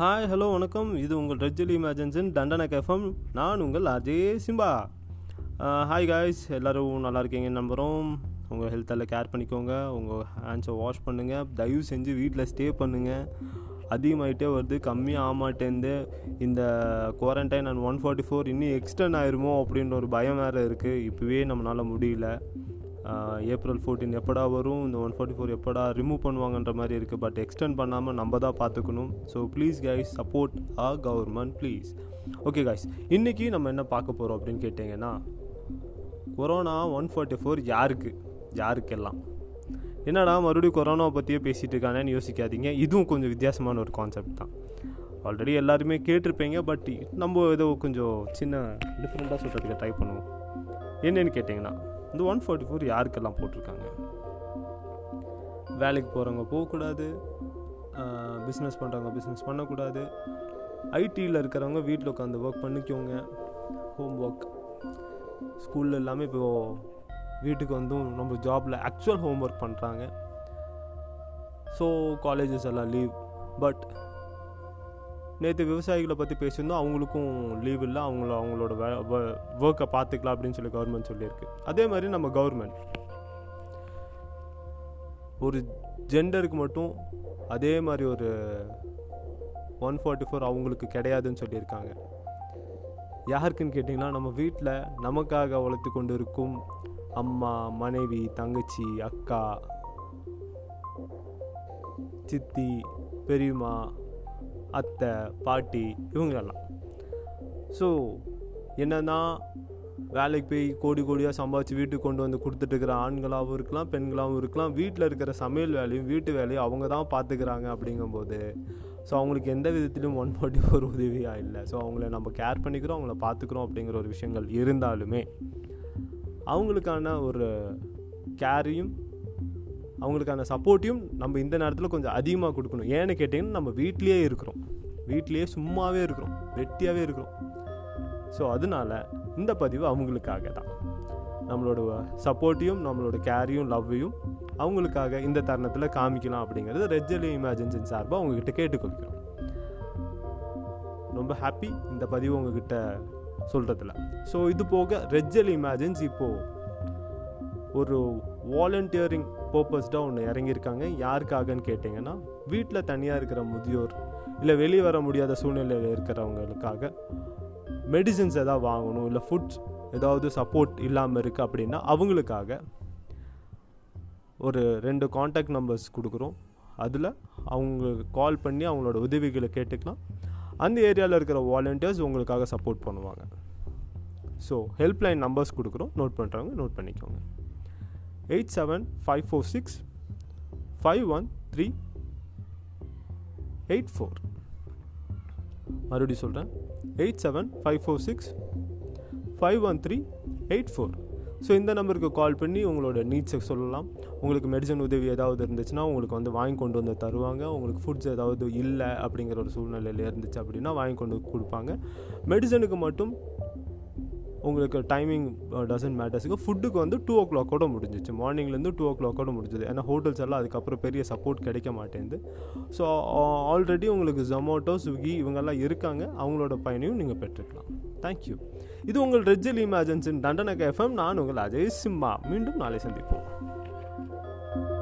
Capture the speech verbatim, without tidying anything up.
Hi hello வணக்கம். இது உங்கள் ரெஜ்ஜலி இமேஜன்ஸின் டண்டனக் எஃப்எம். நான் உங்கள் அஜே சிம்பா. ஹாய் காய்ஸ், எல்லோரும் நல்லா இருக்கீங்கன்னு நம்புகிறோம். உங்கள் ஹெல்த்தில் கேர் பண்ணிக்கோங்க, உங்கள் ஹேண்ட்ஸை வாஷ் பண்ணுங்கள், தயவு செஞ்சு வீட்டில் ஸ்டே பண்ணுங்கள். அதிகமாகிட்டே வருது, கம்மியாக ஆமாட்டேந்து இந்த quarantine and one forty four இன்னும் எக்ஸ்டெண்ட் ஆயிருமோ அப்படின்ற ஒரு பயம் வேறு இருக்குது. இப்போவே நம்மளால் முடியல. ஏப்ரல் ஃபோர்டீன் எப்படா வரும், இந்த ஒன் ஃபார்ட்டி ஃபோர் எப்படா ரிமூவ் பண்ணுவாங்கன்ற மாதிரி இருக்குது. பட் எக்ஸ்டெண்ட் பண்ணாமல் நம்ம தான் பார்த்துக்கணும். ஸோ ப்ளீஸ் கைஸ், சப்போர்ட் ஆ கவர்மெண்ட் ப்ளீஸ். ஓகே கைஸ், இன்றைக்கி நம்ம என்ன பார்க்க போகிறோம் அப்படின்னு கேட்டிங்கன்னா, கொரோனா ஒன் ஃபார்ட்டி ஃபோர் யாருக்கு யாருக்கெல்லாம் என்னடா மறுபடியும் கொரோனாவை பற்றியே பேசிகிட்டு இருக்கானேன்னு யோசிக்காதீங்க. இதுவும் கொஞ்சம் வித்தியாசமான ஒரு கான்செப்ட் தான். ஆல்ரெடி எல்லாருமே கேட்டிருப்பீங்க, பட் நம்ம ஏதோ கொஞ்சம் சின்ன டிஃப்ரெண்ட்டாக சொல்கிறதுக்கு ட்ரை பண்ணுவோம். என்னென்னு கேட்டிங்கன்னா, இந்த ஒன் ஃபார்ட்டி ஃபோர் யாருக்கெல்லாம் போட்டிருக்காங்க? வேலைக்கு போகிறவங்க போகக்கூடாது, பிஸ்னஸ் பண்ணுறவங்க பிஸ்னஸ் பண்ணக்கூடாது, ஐடியில் இருக்கிறவங்க வீட்டில் உட்காந்து ஒர்க் பண்ணிக்கோங்க, ஹோம் ஒர்க் ஸ்கூலில் எல்லாமே இப்போ வீட்டுக்கு வந்தும் நம்ம ஜாபில் ஆக்சுவல் ஹோம் ஒர்க் பண்ணுறாங்க. ஸோ காலேஜஸ் எல்லாம் லீவ். பட் நேற்று விவசாயிகளை பற்றி பேசியிருந்தோம், அவங்களுக்கும் லீவ் இல்லை, அவங்கள அவங்களோட ஒர்க்கை பார்த்துக்கலாம் அப்படின்னு சொல்லி கவர்மெண்ட் சொல்லியிருக்கு. அதே மாதிரி நம்ம கவர்மெண்ட் ஒரு ஜெண்டருக்கு மட்டும் அதே மாதிரி ஒரு ஒன் ஃபார்ட்டி ஃபோர் அவங்களுக்கு கிடையாதுன்னு சொல்லியிருக்காங்க. யாருக்குன்னு கேட்டிங்கன்னா, நம்ம வீட்டில் நமக்காக வளர்த்து கொண்டு இருக்கும் அம்மா, மனைவி, தங்கச்சி, அக்கா, சித்தி, பெரியம்மா, அத்தை, பாட்டி, இவங்களெல்லாம். ஸோ என்னன்னா, வேலைக்கு போய் கோடி கோடியாக சம்பாதிச்சு வீட்டுக்கு கொண்டு வந்து கொடுத்துட்டுருக்கிற ஆண்களாகவும் இருக்கலாம், பெண்களாகவும் இருக்கலாம். வீட்டில் இருக்கிற சமையல் வேலையும் வீட்டு வேலையும் அவங்க தான் பார்த்துக்கிறாங்க. அப்படிங்கும்போது ஸோ அவங்களுக்கு எந்த விதத்திலும் ஒன் ஃபார்ட்டி ஃபோர் உதவியாக இல்லை. ஸோ அவங்கள நம்ம கேர் பண்ணிக்கிறோம், அவங்கள பார்த்துக்கிறோம் அப்படிங்கிற ஒரு விஷயங்கள் இருந்தாலுமே அவங்களுக்கான ஒரு கேரையும் அவங்களுக்கான சப்போர்ட்டையும் நம்ம இந்த நேரத்தில் கொஞ்சம் அதிகமாக கொடுக்கணும். ஏன்னு கேட்டிங்கன்னா, நம்ம வீட்லேயே இருக்கிறோம், வீட்லேயே சும்மாவே இருக்கிறோம், வெட்டியாகவே இருக்கிறோம். ஸோ அதனால இந்த பதிவு அவங்களுக்காக தான். நம்மளோட சப்போர்ட்டையும் நம்மளோட கேரையும் லவ்வையும் அவங்களுக்காக இந்த தருணத்தில் காமிக்கலாம் அப்படிங்கிறது ரெஜ்ஜலி இமேஜன்ஸின் சார்பாக அவங்கக்கிட்ட கேட்டுக்கொள்கிறோம். ரொம்ப ஹாப்பி இந்த பதிவு உங்ககிட்ட சொல்கிறதுல. ஸோ இது போக ரெஜ்ஜலி இமேஜன்ஸ் இப்போது ஒரு வாலண்டியரிங் பர்பஸ்டாக ஒன்று இறங்கியிருக்காங்க. யாருக்காகன்னு கேட்டிங்கன்னா, வீட்டில் தனியாக இருக்கிற முதியோர் இல்லை வெளியே வர முடியாத சூழ்நிலையில் இருக்கிறவங்களுக்காக மெடிசின்ஸ் எதாவது வாங்கணும், இல்லை ஃபுட்ஸ் ஏதாவது சப்போர்ட் இல்லாமல் இருக்குது அப்படின்னா அவங்களுக்காக ஒரு ரெண்டு காண்டாக்ட் நம்பர்ஸ் கொடுக்குறோம். அதில் அவங்க கால் பண்ணி அவங்களோட உதவிகளை கேட்டுக்கலாம். அந்த ஏரியாவில் இருக்கிற வாலண்டியர்ஸ் உங்களுக்காக சப்போர்ட் பண்ணுவாங்க. ஸோ ஹெல்ப்லைன் நம்பர்ஸ் கொடுக்குறோம், நோட் பண்ணுறவங்க நோட் பண்ணிக்கோங்க. Eight seven five four six five one three eight four மறுபடியும் சொல்கிறேன், eight seven five four six five one three eight four so இந்த நம்பருக்கு கால் பண்ணி உங்களோட நீட்ஸை சொல்லலாம். உங்களுக்கு மெடிசன் உதவி ஏதாவது இருந்துச்சுன்னா உங்களுக்கு வந்து வாங்கி கொண்டு வந்து தருவாங்க. உங்களுக்கு ஃபுட்ஸ் ஏதாவது இல்லை அப்படிங்கிற ஒரு சூழ்நிலையில் இருந்துச்சு அப்படின்னா வாங்கி கொண்டு கொடுப்பாங்க. மெடிசனுக்கு மட்டும் உங்களுக்கு டைமிங் டசன்ட் மேட்டர்ஸுக்கு. ஃபுட்டுக்கு வந்து டூ ஓ கிளாக்கோட முடிஞ்சிச்சு, மார்னிங்லேருந்து டூ ஓ கிளாக்கோட முடிஞ்சிது. ஏன்னா ஹோட்டல்ஸ் எல்லாம் அதுக்கப்புறம் பெரிய சப்போர்ட் கிடைக்க மாட்டேங்குது. ஸோ ஆல்ரெடி உங்களுக்கு ஜொமேட்டோ, ஸ்விக்கி இவங்கெல்லாம் இருக்காங்க, அவங்களோட பயனையும் நீங்கள் பெற்றுக்கலாம். தேங்க்யூ. இது உங்கள் ரெஜ்ஜலி இமேஜன்ஸின் டண்டனக் எஃப்எம். நான் உங்கள் அஜய் சிம்மா. மீண்டும் நாளை சந்திப்போம்.